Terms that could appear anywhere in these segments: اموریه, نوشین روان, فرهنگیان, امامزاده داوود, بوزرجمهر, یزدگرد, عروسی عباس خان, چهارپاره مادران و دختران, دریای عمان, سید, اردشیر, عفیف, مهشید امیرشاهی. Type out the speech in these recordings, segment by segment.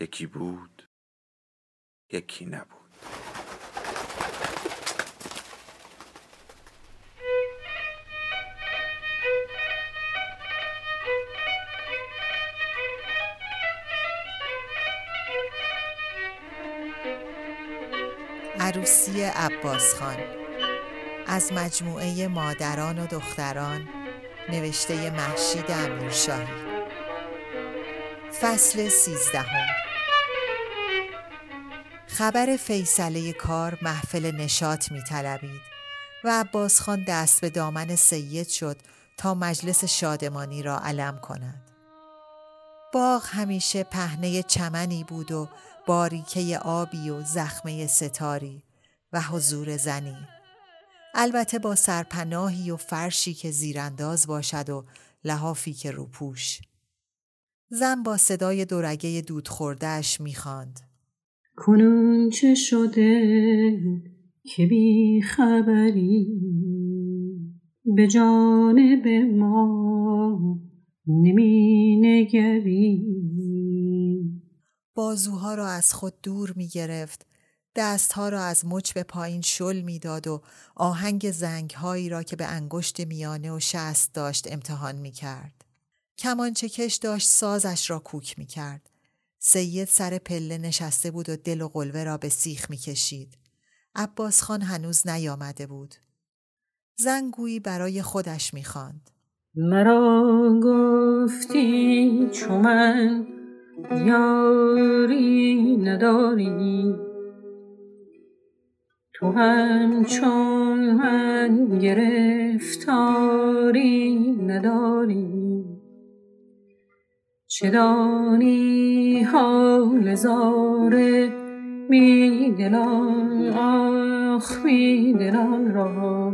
یکی بود، یکی نبود. عروسی عباس خان از مجموعه مادران و دختران، نوشته مهشید امیرشاهی. فصل 13. خبر فیصله کار محفل نشاط می‌طلبید و عباس خان دست به دامن سید شد تا مجلس شادمانی را علم کند. باغ همیشه پهنه چمنی بود و باریکه آبی و زخمه ستاری و حضور زنی، البته با سرپناهی و فرشی که زیرانداز باشد و لحافی که روپوش. زن با صدای دورگه دود خورده‌اش می‌خواند: کنون چه شده که بی خبری، به جانب ما نمی نگری. بازوها را از خود دور می گرفت، دستها را از مچ به پایین شل می داد و آهنگ زنگهایی را که به انگشت میانه و شست داشت امتحان می کرد. کمانچکش داشت سازش را کوک می کرد. سید سر پله نشسته بود و دل و قلبه را به سیخ می کشید. عباس خان هنوز نیامده بود. زن گویی برای خودش می خواند: مرا گفتی چو من یاری نداری، تو هم چون من گرفتاری نداری. چه دانی حال زاره می دلان، آخ می دلان را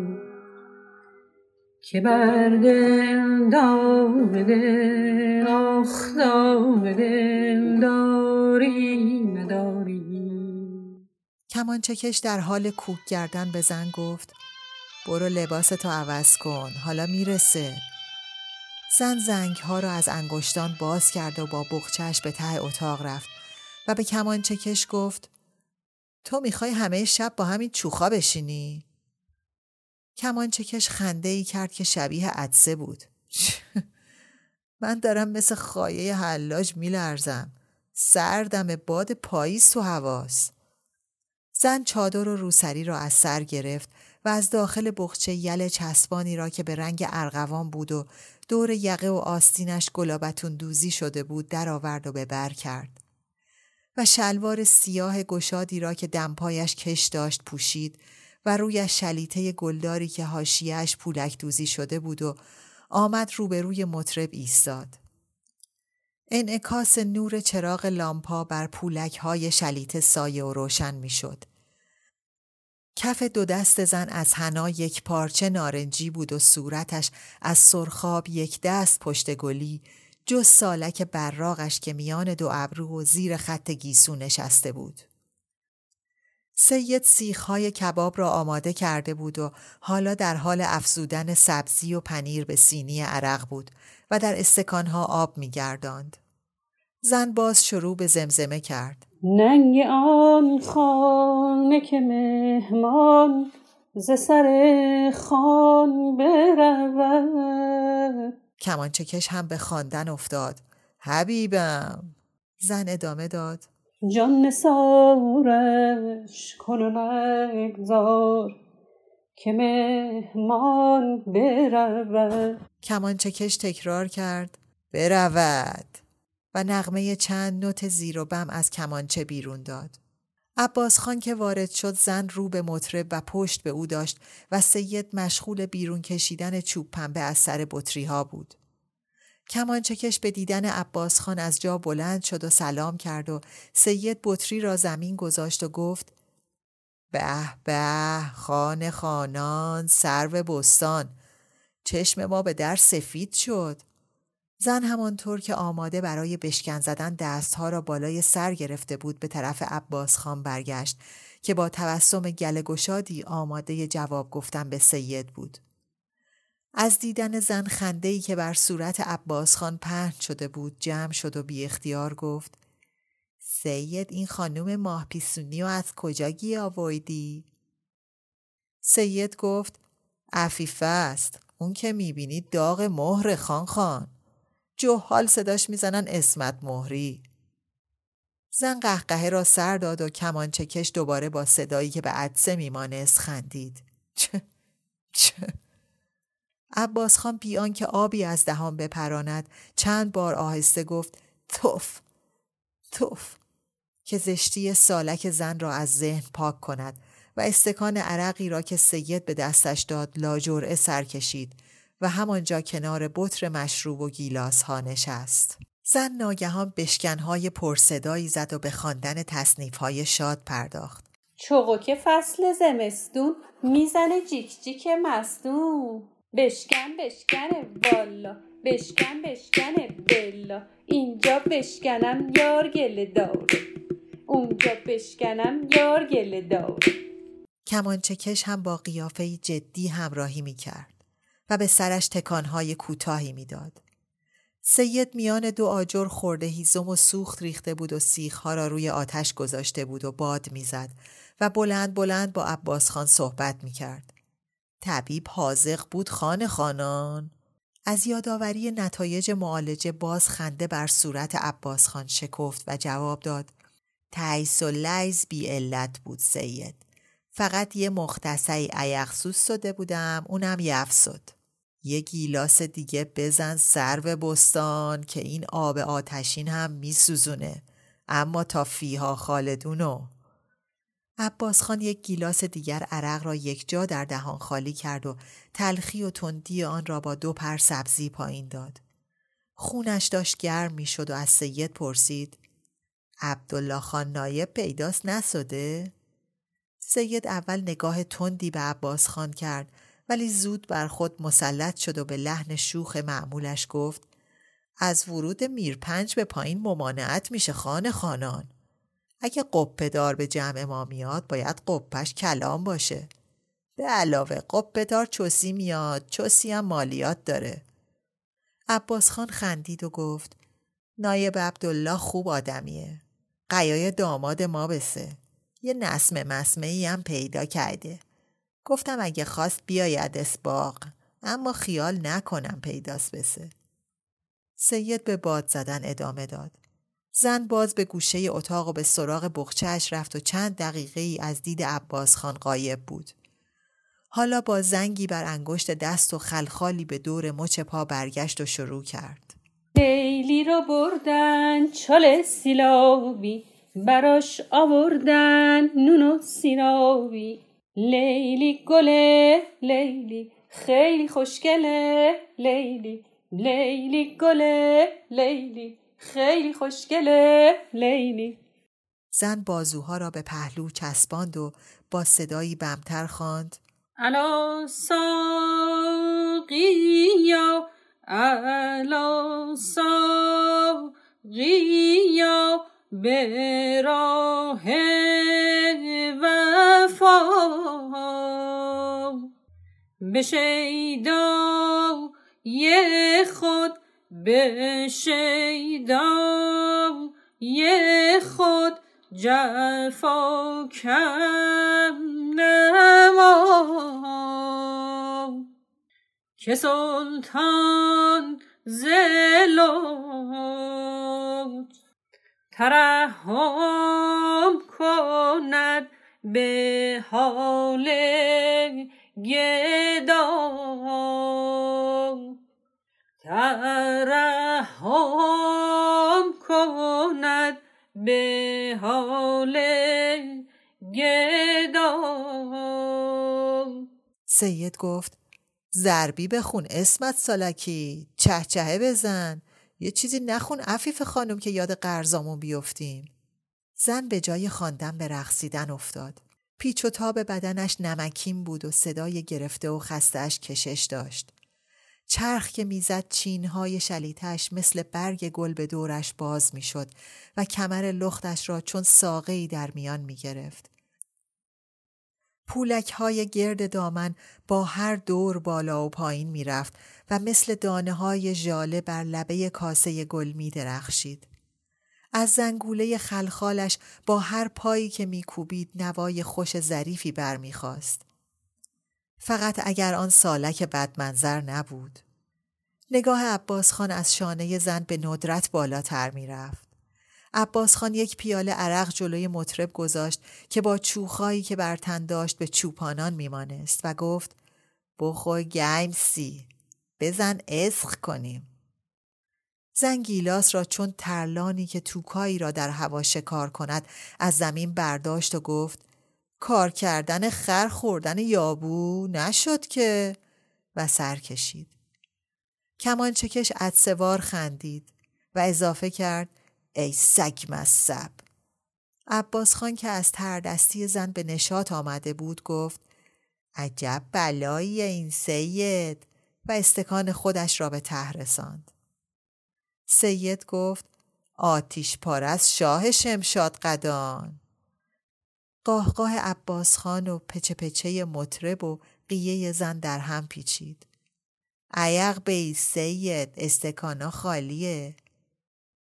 که بر دل دامده، آخ دامده داری نداری. کمانچکش در حال کوک گردن به زن گفت: برو لباستو عوض کن، حالا میرسه. زن زنگ‌ها را از انگشتان باز کرد و با بغچه‌اش به ته اتاق رفت و به کمانچکش گفت: تو می‌خوای همه شب با همین چوخا بشینی؟ کمانچکش خنده‌ای کرد که شبیه عطسه بود. من دارم مثل خایه حلاج می‌لرزم، سردم، باد پاییز تو هواست. زن چادر و روسری را از سر گرفت و از داخل بغچه یل چسبانی را که به رنگ ارغوان بود و دور یقه و آستینش گلابتون دوزی شده بود در آورد و به بر کرد و شلوار سیاه گشادی را که دمپایش کش داشت پوشید و روی شلیته گلداری که حاشیه‌اش پولک دوزی شده بود و آمد روبروی مطرب ایستاد. انعکاس نور چراغ لامپا بر پولک‌های شلیته سایه و روشن می‌شد. کف دو دست زن از حنا یک پارچه نارنجی بود و صورتش از سرخاب یک دست پشت گلی جز سالک براقش که میان دو ابرو و زیر خط گیسو نشسته بود. سید سیخ‌های کباب را آماده کرده بود و حالا در حال افزودن سبزی و پنیر به سینی عرق بود و در استکانها آب می‌گرداند. زن باز شروع به زمزمه کرد: ننگ آن خانه که مهمان ز سر خان برود. کمانچکش هم به خواندن افتاد: حبیبم. زن ادامه داد: جان نثارش کنون اگذار که مهمان برود. کمانچکش تکرار کرد: برود، و نغمه چند نوت زیر و بم از کمانچه بیرون داد. عباس خان که وارد شد زن رو به مطرب و پشت به او داشت و سید مشغول بیرون کشیدن چوب پنبه از سر بطری ها بود. کمانچکش به دیدن عباس خان از جا بلند شد و سلام کرد و سید بطری را زمین گذاشت و گفت: به به خان خانان سرو بستان، چشم ما به در سفید شد. زن همانطور که آماده برای بشکن زدن دستها را بالای سر گرفته بود به طرف عباس خان برگشت که با تبسم گله گشادی آماده جواب گفتن به سید بود. از دیدن زن خنده‌ای که بر صورت عباس خان پهن شده بود جمع شد و بی اختیار گفت: سید، این خانم ماه پیسونی رو از کجا گی آوردی؟ سید گفت: عفیفه است، اون که میبینی داغ مهر خان، جوحال صداش میزنن اسمت مهری. زن قهقهه را سر داد و کمانچه کش دوباره با صدایی که به عدسه میمانست خندید. عباس خان بی آنکه آبی از دهان بپراند چند بار آهسته گفت: توف توف، که زشتی سالک زن را از ذهن پاک کند و استکان عرقی را که سید به دستش داد لاجرعه سر کشید و همانجا کنار بطر مشروب و گیلاس ها نشست. زن ناگهان بشکنهای پرصدایی زد و به خواندن تصنیف های شاد پرداخت. چوغکه فصل زمستون میزنه جیک جیک مستون، بشکن بشکنه والا، بشکن بشکنه بلا، اینجا بشکنم یار گله داره، اونجا بشکنم یار گله داره. کمانچه کش هم با قیافه جدی همراهی میکرد و به سرش تکانهای کوتاهی میداد. سید میان دو آجر خورده هیزم و سوخت ریخته بود و سیخها را روی آتش گذاشته بود و باد میزد و بلند بلند با عباس خان صحبت میکرد. طبیب حاذق بود خان خانان. از یادآوری نتایج معالجه باز خنده بر صورت عباس خان شکفت و جواب داد: تیس و لیز بی علت بود سید، فقط یه مختصری عیقسوس سده بودم، اونم یفسد. یه گیلاس دیگه بزن سرو بستان که این آب آتشین هم می سوزونه، اما تا فیها خالدونو. عباس خان یک گیلاس دیگر عرق را یک جا در دهان خالی کرد و تلخی و تندی آن را با 2 پر سبزی پایین داد. خونش داشت گرم می شد و از سید پرسید: عبدالله خان نایب پیداست نسده؟ سید اول نگاه تندی به عباس خان کرد ولی زود بر خود مسلط شد و به لحن شوخ معمولش گفت: از ورود میرپنج به پایین ممانعت میشه خان خانان. اگه قبه دار به جمع ما میاد باید قبهش کلام باشه. به علاوه قبه دار چوسی میاد، چوسی هم مالیات داره. عباس خان خندید و گفت: نایب عبدالله خوب آدمیه، قیای داماد ما بسه، یه نسمه مسمه‌ای هم پیدا کرده. گفتم اگه خواست بیاید اسباق، اما خیال نکنم پیداست بسه. سید به باد زدن ادامه داد. زن باز به گوشه اتاق و به سراغ بغچه‌اش رفت و چند دقیقه ای از دید عباس خان غایب بود. حالا با زنگی بر انگشت دست و خلخالی به دور مچ پا برگشت و شروع کرد: لیلی رو بردن چاله سیلابی، براش آوردن نون و سیرابی، لیلی گله لیلی خیلی خوشگله، لیلی لیلی گله لیلی خیلی خوشگله، لیلی. زن بازوها را به پهلو چسباند و با صدایی بمتر خواند: الا ساقیا الا ساقیا به راه وفا، به شیدای خود، به شیدای خود جفا کم نما، که سلطان زلوج ترحم کند به حال گدا، ترحم کند به حال گدا. سید گفت: ضربی بخون اسمت سالکی، چهچهه بزن، یه چیزی نخون عفیف خانم که یاد قرضامون بیفتیم. زن به جای خواندن به رقصیدن افتاد. پیچ و تاب بدنش نمکین بود و صدای گرفته و خسته‌اش کشش داشت. چرخ که میزد چینهای شلیتش مثل برگ گل به دورش باز میشد و کمر لختش را چون ساقه‌ای در میان میگرفت. پولک‌های گرد دامن با هر دور بالا و پایین میرفت و مثل دانه‌های ژاله بر لبه کاسه گل میدرخشید. از زنگوله خلخالش با هر پایی که میکوبید نوای خوش ظریفی برمیخواست. فقط اگر آن سالک بدمنظر نبود. نگاه عباس خان از شانه زن به ندرت بالاتر میرفت. عباس خان یک پیاله عرق جلوی مطرب گذاشت که با چوخایی که بر تن داشت به چوپانان میمانست و گفت بخور گیمسی، بزن اسخ کنیم. زن گیلاس را چون ترلانی که توکایی را در هوا شکار کند از زمین برداشت و گفت کار کردن خر خوردن یابو نشد که، و سر کشید. کمان چکش عدسوار خندید و اضافه کرد ای سگ مصب. عباس خان که از تردستی زن به نشاط آمده بود گفت عجب بلایی این سید، و استکان خودش را به ته رساند. سید گفت آتیش پارست شاه شمشاد قدان. قاهقاه عباس خان و پچه پچه مطرب و قیه زن در هم پیچید. عیق بی سید، استکانا خالیه.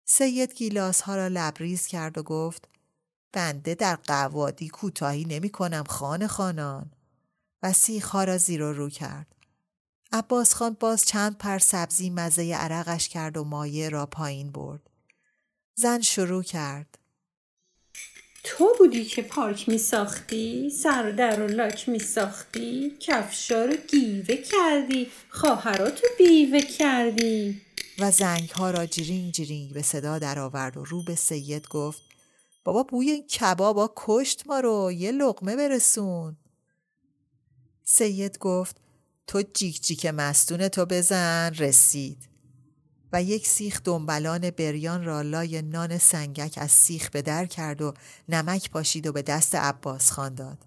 سید گیلاس ها را لبریز کرد و گفت بنده در قوادی کوتاهی نمی کنم خان خانان، و سیخ ها را زیر و رو کرد. عباس خان باز چند پر سبزی مزه عرقش کرد و مایه را پایین برد. زن شروع کرد تو بودی که پارک می ساختی، سر در و لاک می ساختی، کفشا رو گیوه کردی، خواهراتو بیوه کردی، و زنگ ها را جرینگ جرینگ به صدا در آورد و رو به سید گفت بابا بوی این کبابا کشت ما رو، یه لقمه برسون. سید گفت تو جیک جیک مستون تو بزن رسید، و یک سیخ دنبلان بریان را لای نان سنگک از سیخ به در کرد و نمک پاشید و به دست عباس خان داد.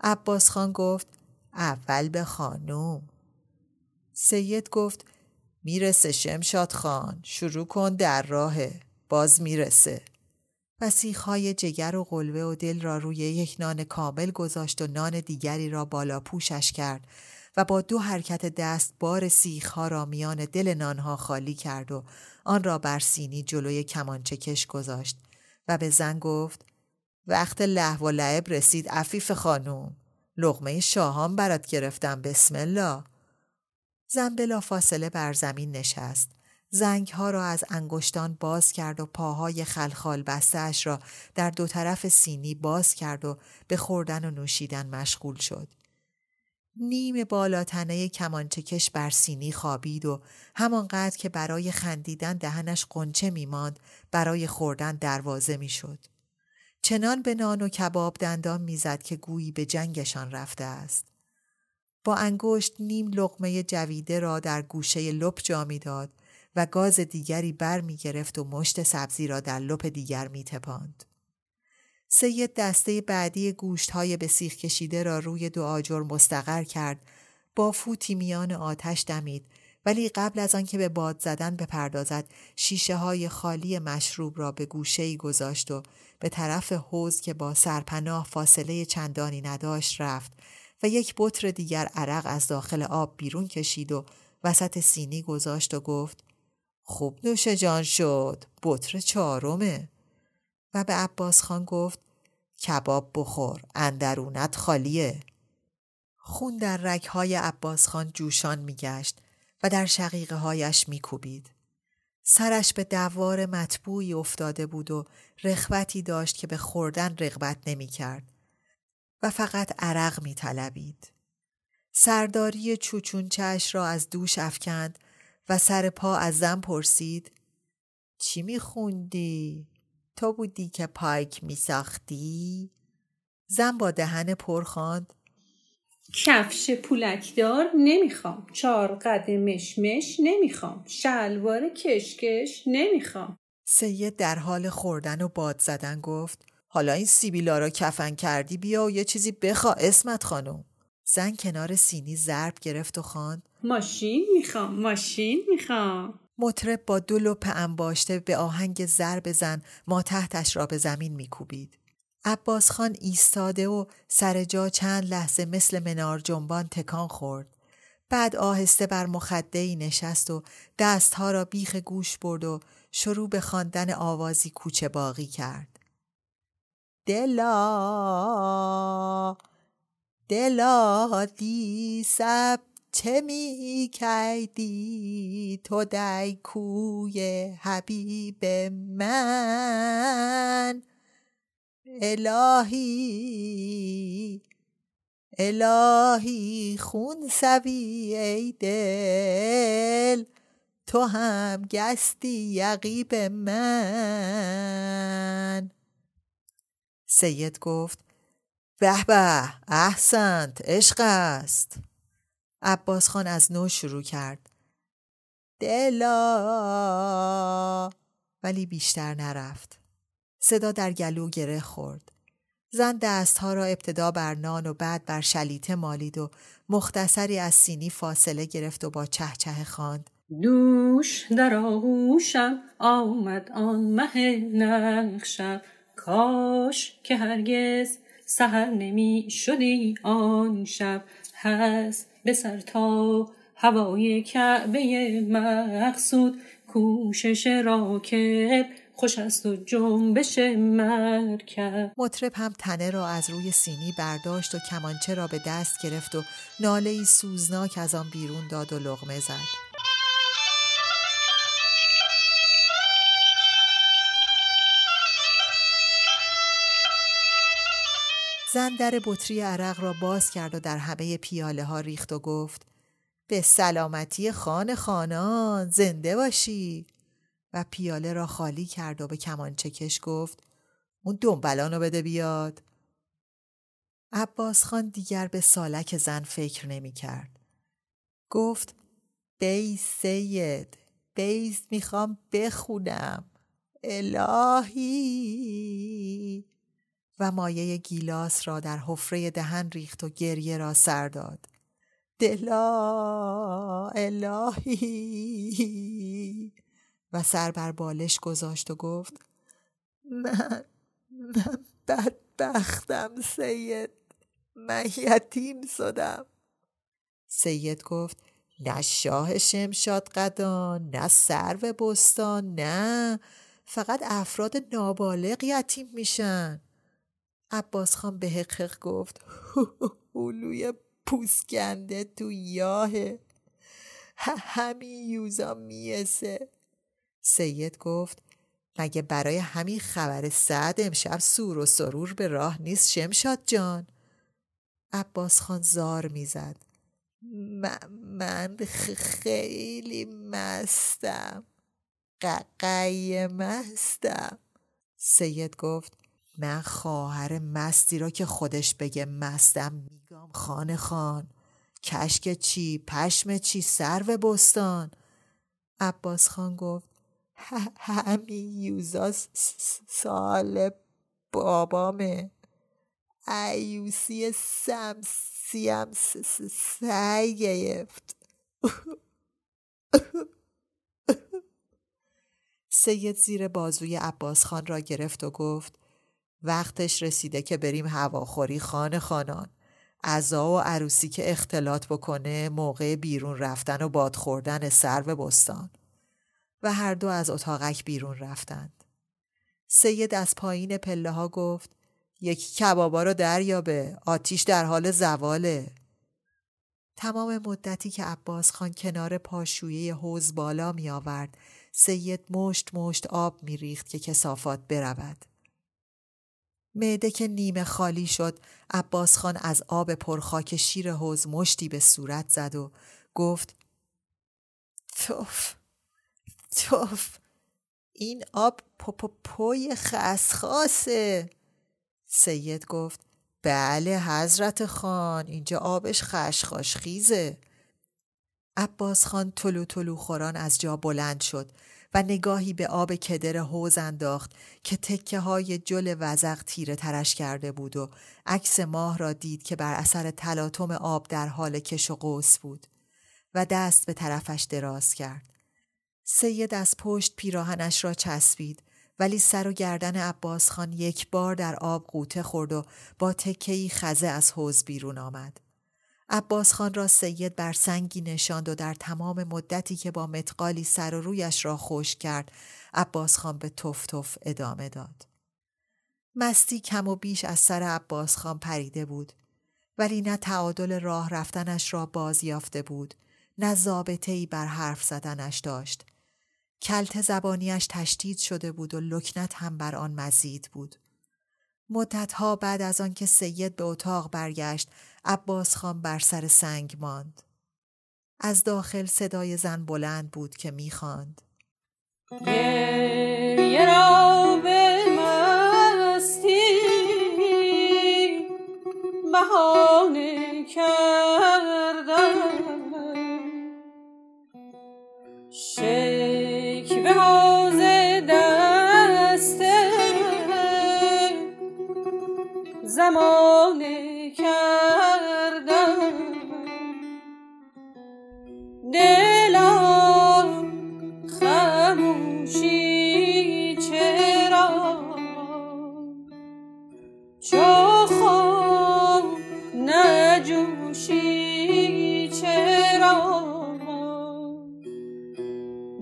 عباس خان گفت اول به خانوم. سید گفت میرسه شمشاد خان، شروع کن در راهه، باز میرسه. و سیخهای جگر و قلوه و دل را روی یک نان کامل گذاشت و نان دیگری را بالا پوشش کرد و با دو حرکت دست بار سیخها را میان دل نانها خالی کرد و آن را بر سینی جلوی کمانچه کش گذاشت و به زن گفت وقت لهو و لعب رسید عفیف خانوم، لقمه شاهان برات گرفتم، بسم الله. زن بلا فاصله بر زمین نشست. زنگها را از انگشتان باز کرد و پاهای خلخال بسته‌اش را در دو طرف سینی باز کرد و به خوردن و نوشیدن مشغول شد. نیم بالاتنه کمانچکش بر سینی خوابید و همانقدر که برای خندیدن دهنش قنچه میماند برای خوردن دروازه میشد. چنان به نان و کباب دندان میزد که گویی به جنگشان رفته است. با انگشت نیم لقمه جویده را در گوشه لپ جا میداد و گاز دیگری بر میگرفت و مشت سبزی را در لپ دیگر میتپاند. سید دسته بعدی گوشت‌های به سیخ کشیده را روی دو آجر مستقر کرد، با فوتی میان آتش دمید، ولی قبل از آن که به باد زدن بپردازد، شیشه‌های خالی مشروب را به گوشه‌ای گذاشت و به طرف حوض که با سرپناه فاصله چندانی نداشت رفت و یک بطر دیگر عرق از داخل آب بیرون کشید و وسط سینی گذاشت و گفت خوب نوش جان شد، بطر چهارمه. و به عباس خان گفت کباب بخور، اندرونت خالیه. خون در رگ‌های عباس خان جوشان میگشت و در شقیقه هایش میکوبید. سرش به دوار مطبوعی افتاده بود و رغبتی داشت که به خوردن رغبت نمیکرد و فقط عرق میطلبید. سرداری چوچونچه‌اش را از دوش افکند و سر پا از زن پرسید چی میخوندی؟ تو بودی که پایک می ساختی؟ زن با دهن پر خواند کفش پولکدار نمیخوام، چار قد مشمش نمیخوام، شلوار کشکش نمیخوام. سید در حال خوردن و باد زدن گفت حالا این سیبیلا را کفن کردی، بیا و یه چیزی بخوا اسمت خانم. زن کنار سینی ضرب گرفت و خواند ماشین میخوام، ماشین میخوام. مطرب با دو لپ انباشته به آهنگ ضرب زن ما تحتش را به زمین میکوبید. عباس خان ایستاده و سر جا چند لحظه مثل منار جنبان تکان خورد. بعد آهسته بر مخده‌ای نشست و دستها را بیخ گوش برد و شروع به خواندن آوازی کوچه باغی کرد. دلا دلا دیسب چه می کردی تو دای کوی حبیب من، الهی الهی خون سوی ای دل تو هم گستی یقیب من. سید گفت به به احسنت، عشق است. عباس خان از نو شروع کرد دلا، ولی بیشتر نرفت. صدا در گلو گره خورد. زن دستها را ابتدا بر نان و بعد بر شلیته مالید و مختصری از سینی فاصله گرفت و با چهچه خواند دوش در آغوشم آمد آن مه نقشم، کاش که هرگز سحر نمی شدی آن شب، هست به سر تا هوای کعبه مقصود، کوشش راکب خوش است و جنبش مرکب. مطرب هم تنه را از روی سینی برداشت و کمانچه را به دست گرفت و ناله‌ای سوزناک از آن بیرون داد و لقمه زد. زن در بطری عرق را باز کرد و در همه پیاله ها ریخت و گفت به سلامتی خان خانان، زنده باشی. و پیاله را خالی کرد و به کمانچکش گفت اون دنبلان را بده بیاد. عباس خان دیگر به سالک زن فکر نمی کرد. گفت بی سید، بیز میخوام بخونم، الهی. و مایه گیلاس را در حفره دهن ریخت و گریه را سر داد دلا الهی. و سر بر بالش گذاشت و گفت من بدبختم سید، من یتیم شدم. سید گفت نه شاه شمشاد قدان، نه سرو بستان، نه، فقط افراد نابالغ یتیم میشن. عباس خان به حقیق گفت اولوی پوسکنده تو یاهه، همین یوزا میسه. سید گفت مگه برای همین خبر سعد امشب سور و سرور به راه نیست شمشاد جان؟ عباس خان زار میزد من خیلی مستم، ققعی مستم. سید گفت من خواهر مستی را که خودش بگه مستم میگم خان خان، کشک چی، پشم چی، سرو بستان. عباس خان گفت همین یوزا سال بابامه، عیوسی سمسیم سیفت. سید زیر بازوی عباس خان را گرفت و گفت وقتش رسیده که بریم هواخوری خان خانان، عزا و عروسی که اختلاط بکنه موقع بیرون رفتن و باد خوردن سرو بستان. و هر دو از اتاقک بیرون رفتند. سید از پایین پله ها گفت یکی کبابا رو دریابه، آتیش در حال زواله. تمام مدتی که عباس خان کنار پاشویه حوض بالا می آورد سید مشت مشت آب می ریخت که کثافات برود. معده که نیمه خالی شد عباس خان از آب پرخاک شیر حوض مشتی به صورت زد و گفت توف توف، این آب پوی خسخاسه. سید گفت بله حضرت خان، اینجا آبش خشخاش خیزه. عباس خان تلو تلو خوران از جا بلند شد و نگاهی به آب کدر حوض انداخت که تکه های جل وزغ تیره ترش کرده بود و عکس ماه را دید که بر اثر تلاطم آب در حال کش و قوس بود و دست به طرفش دراز کرد. سید از پشت پیراهنش را چسبید ولی سر و گردن عباس خان یک بار در آب غوطه خورد و با تکه‌ای خزه از حوض بیرون آمد. عباس خان را سید بر سنگی نشاند و در تمام مدتی که با متقالی سر و رویش را خشک کرد، عباس خان به تف تف ادامه داد. مستی کم و بیش از سر عباس خان پریده بود، ولی نه تعادل راه رفتنش را بازیافته بود، نه ضابطه‌ای بر حرف زدنش داشت. کلت زبانیش تشدید شده بود و لکنت هم بر آن مزید بود. مدتها بعد از آن که سید به اتاق برگشت، عباس خان بر سر سنگ ماند. از داخل صدای زن بلند بود که می‌خواند: گریه را به مستی بهانه کردم، شکوه ها ز دست زمانه کردم، دلم خاموشی چرا چو خون نجوشی چرا،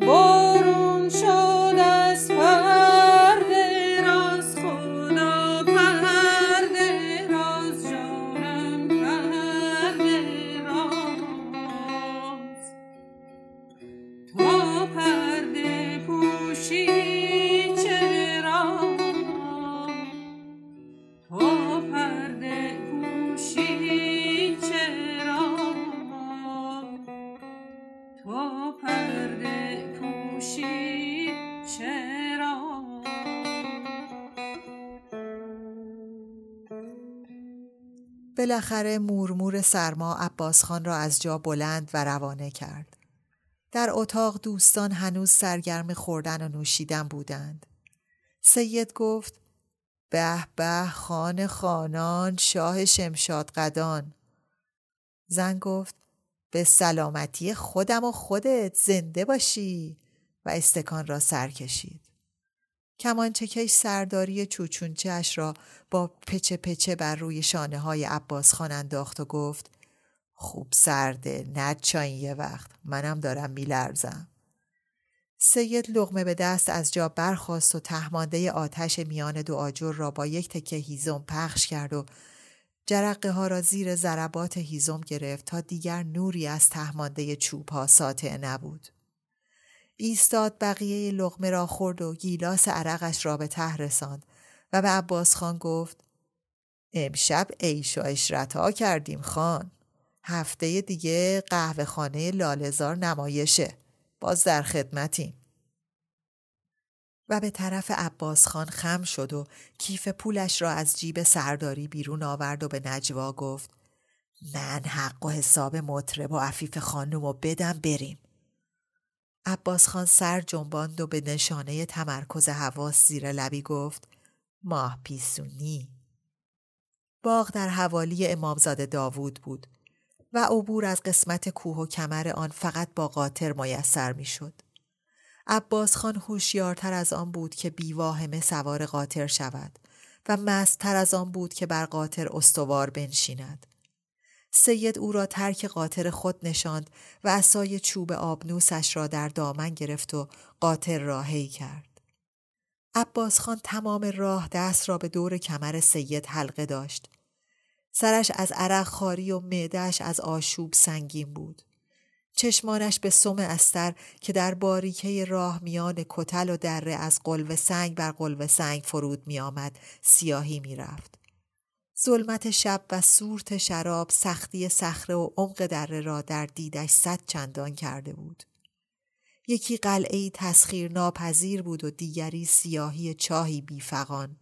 برون شد از پرده راز خدا، پرده راز جانم، پرده راز تا پرده پوشی چرا، تا پرده پوشی چرا، تا پرده چرا. بالاخره مورمور سرما عباس خان را از جا بلند و روانه کرد. در اتاق دوستان هنوز سرگرم خوردن و نوشیدن بودند. سید گفت: به به خان خانان، شاه شمشاد قدان. زن گفت: به سلامتی خودم و خودت، زنده باشی، و استکان را سر کشید. کمانچکش سرداری چوچونچه‌اش را با پچه پچه بر روی شانه های عباس خان انداخت و گفت: خوب سرده، نچاین یه وقت، منم دارم میلرزم. سید لقمه به دست از جا برخاست و تهمانده آتش میان دو آجر را با یک تکه هیزم پخش کرد و جرقه ها را زیر ضربات هیزم گرفت تا دیگر نوری از تهمانده چوب ها ساطع نبود. ایستاد، بقیه لقمه را خورد و گیلاس عرقش را به ته رساند و به عباس خان گفت: امشب عیش و عشرت ها کردیم خان، هفته دیگه قهوه خانه لاله‌زار نمایشه، باز در خدمتیم. و به طرف عباس خان خم شد و کیف پولش را از جیب سرداری بیرون آورد و به نجوا گفت: من حق و حساب مطرب و عفیف خانومو بدم بریم. عباس خان سر جنباند و به نشانه تمرکز حواس زیر لبی گفت: ماه پیسونی. باغ در حوالی امامزاده داوود بود و عبور از قسمت کوه و کمر آن فقط با قاطر میسر میشد. عباس خان هوشیارتر از آن بود که بیواهمه سوار قاطر شود و مست‌تر از آن بود که بر قاطر استوار بنشیند. سید او را ترک قاطر خود نشاند و عصای چوب آبنوسش را در دامن گرفت و قاطر را هی کرد. عباس خان تمام راه دست را به دور کمر سید حلقه داشت. سرش از عرق خاری و معده‌اش از آشوب سنگین بود. چشمانش به سم استر که در باریکه راه میان کتل و دره از قلوه سنگ بر قلوه سنگ فرود می آمد سیاهی می رفت. ظلمت شب و سورت شراب سختی صخره و عمق دره را در دیدش صد چندان کرده بود. یکی قلعه‌ای تسخیر ناپذیر بود و دیگری سیاهی چاهی بیفغان.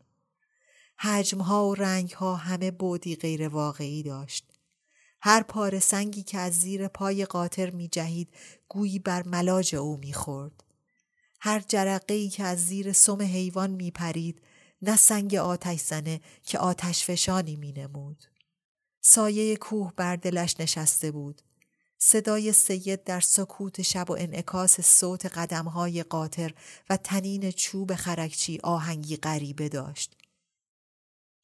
حجمها و رنگها همه بعدی غیر واقعی داشت. هر پاره سنگی که از زیر پای قاطر می جهید گویی بر ملاج او می خورد. هر جرقه‌ای که از زیر سم حیوان می پرید نه سنگ آتش زنه که آتش فشانی می نمود. سایه کوه بر دلش نشسته بود. صدای سید در سکوت شب و انعکاس صوت قدم‌های قاطر و تنین چوب خرکچی آهنگی غریبه داشت.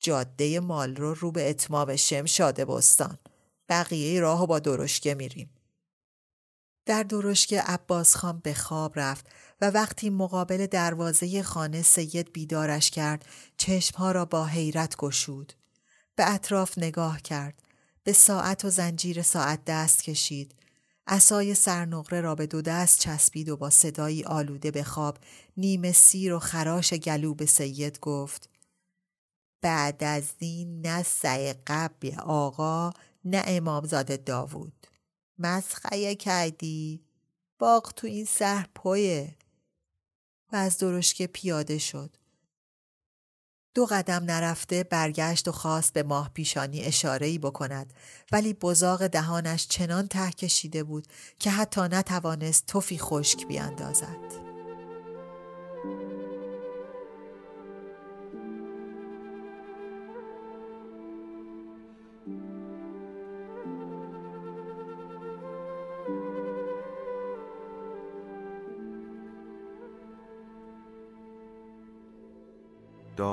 جاده مال رو به اتمام شمشاد بستان. بقیه راهو با درشکه میریم. در درشکه عباس خان به خواب رفت و وقتی مقابل دروازه خانه سید بیدارش کرد، چشمها را با حیرت گشود. به اطراف نگاه کرد. به ساعت و زنجیر ساعت دست کشید. عصای سرنقره را به دو دست چسبید و با صدایی آلوده به خواب نیمه سیر و خراش گلو به سید گفت: بعد از این نه سعی قبل آقا نه امامزاده داوود. مسخره کردی؟ باغ تو این سر پایه. و از درشکه پیاده شد. دو قدم نرفته برگشت و خواست به ماه پیشانی اشاره‌ای بکند، ولی بزاق دهانش چنان ته کشیده بود که حتی نتوانست تفی خشک بیاندازد.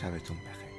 شبتون بخیر.